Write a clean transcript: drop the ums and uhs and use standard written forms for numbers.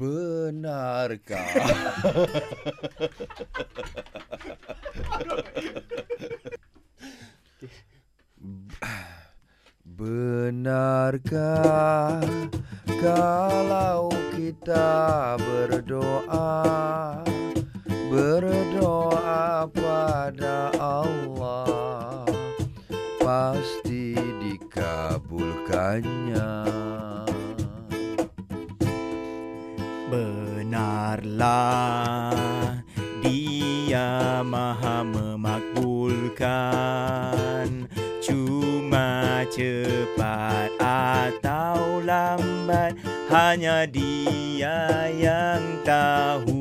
Benarkah? Benarkah kalau kita berdoa pada Allah pasti dikabulkannya? Benarlah Dia Maha memakbulkan, cuma cepat atau lambat hanya Dia yang tahu.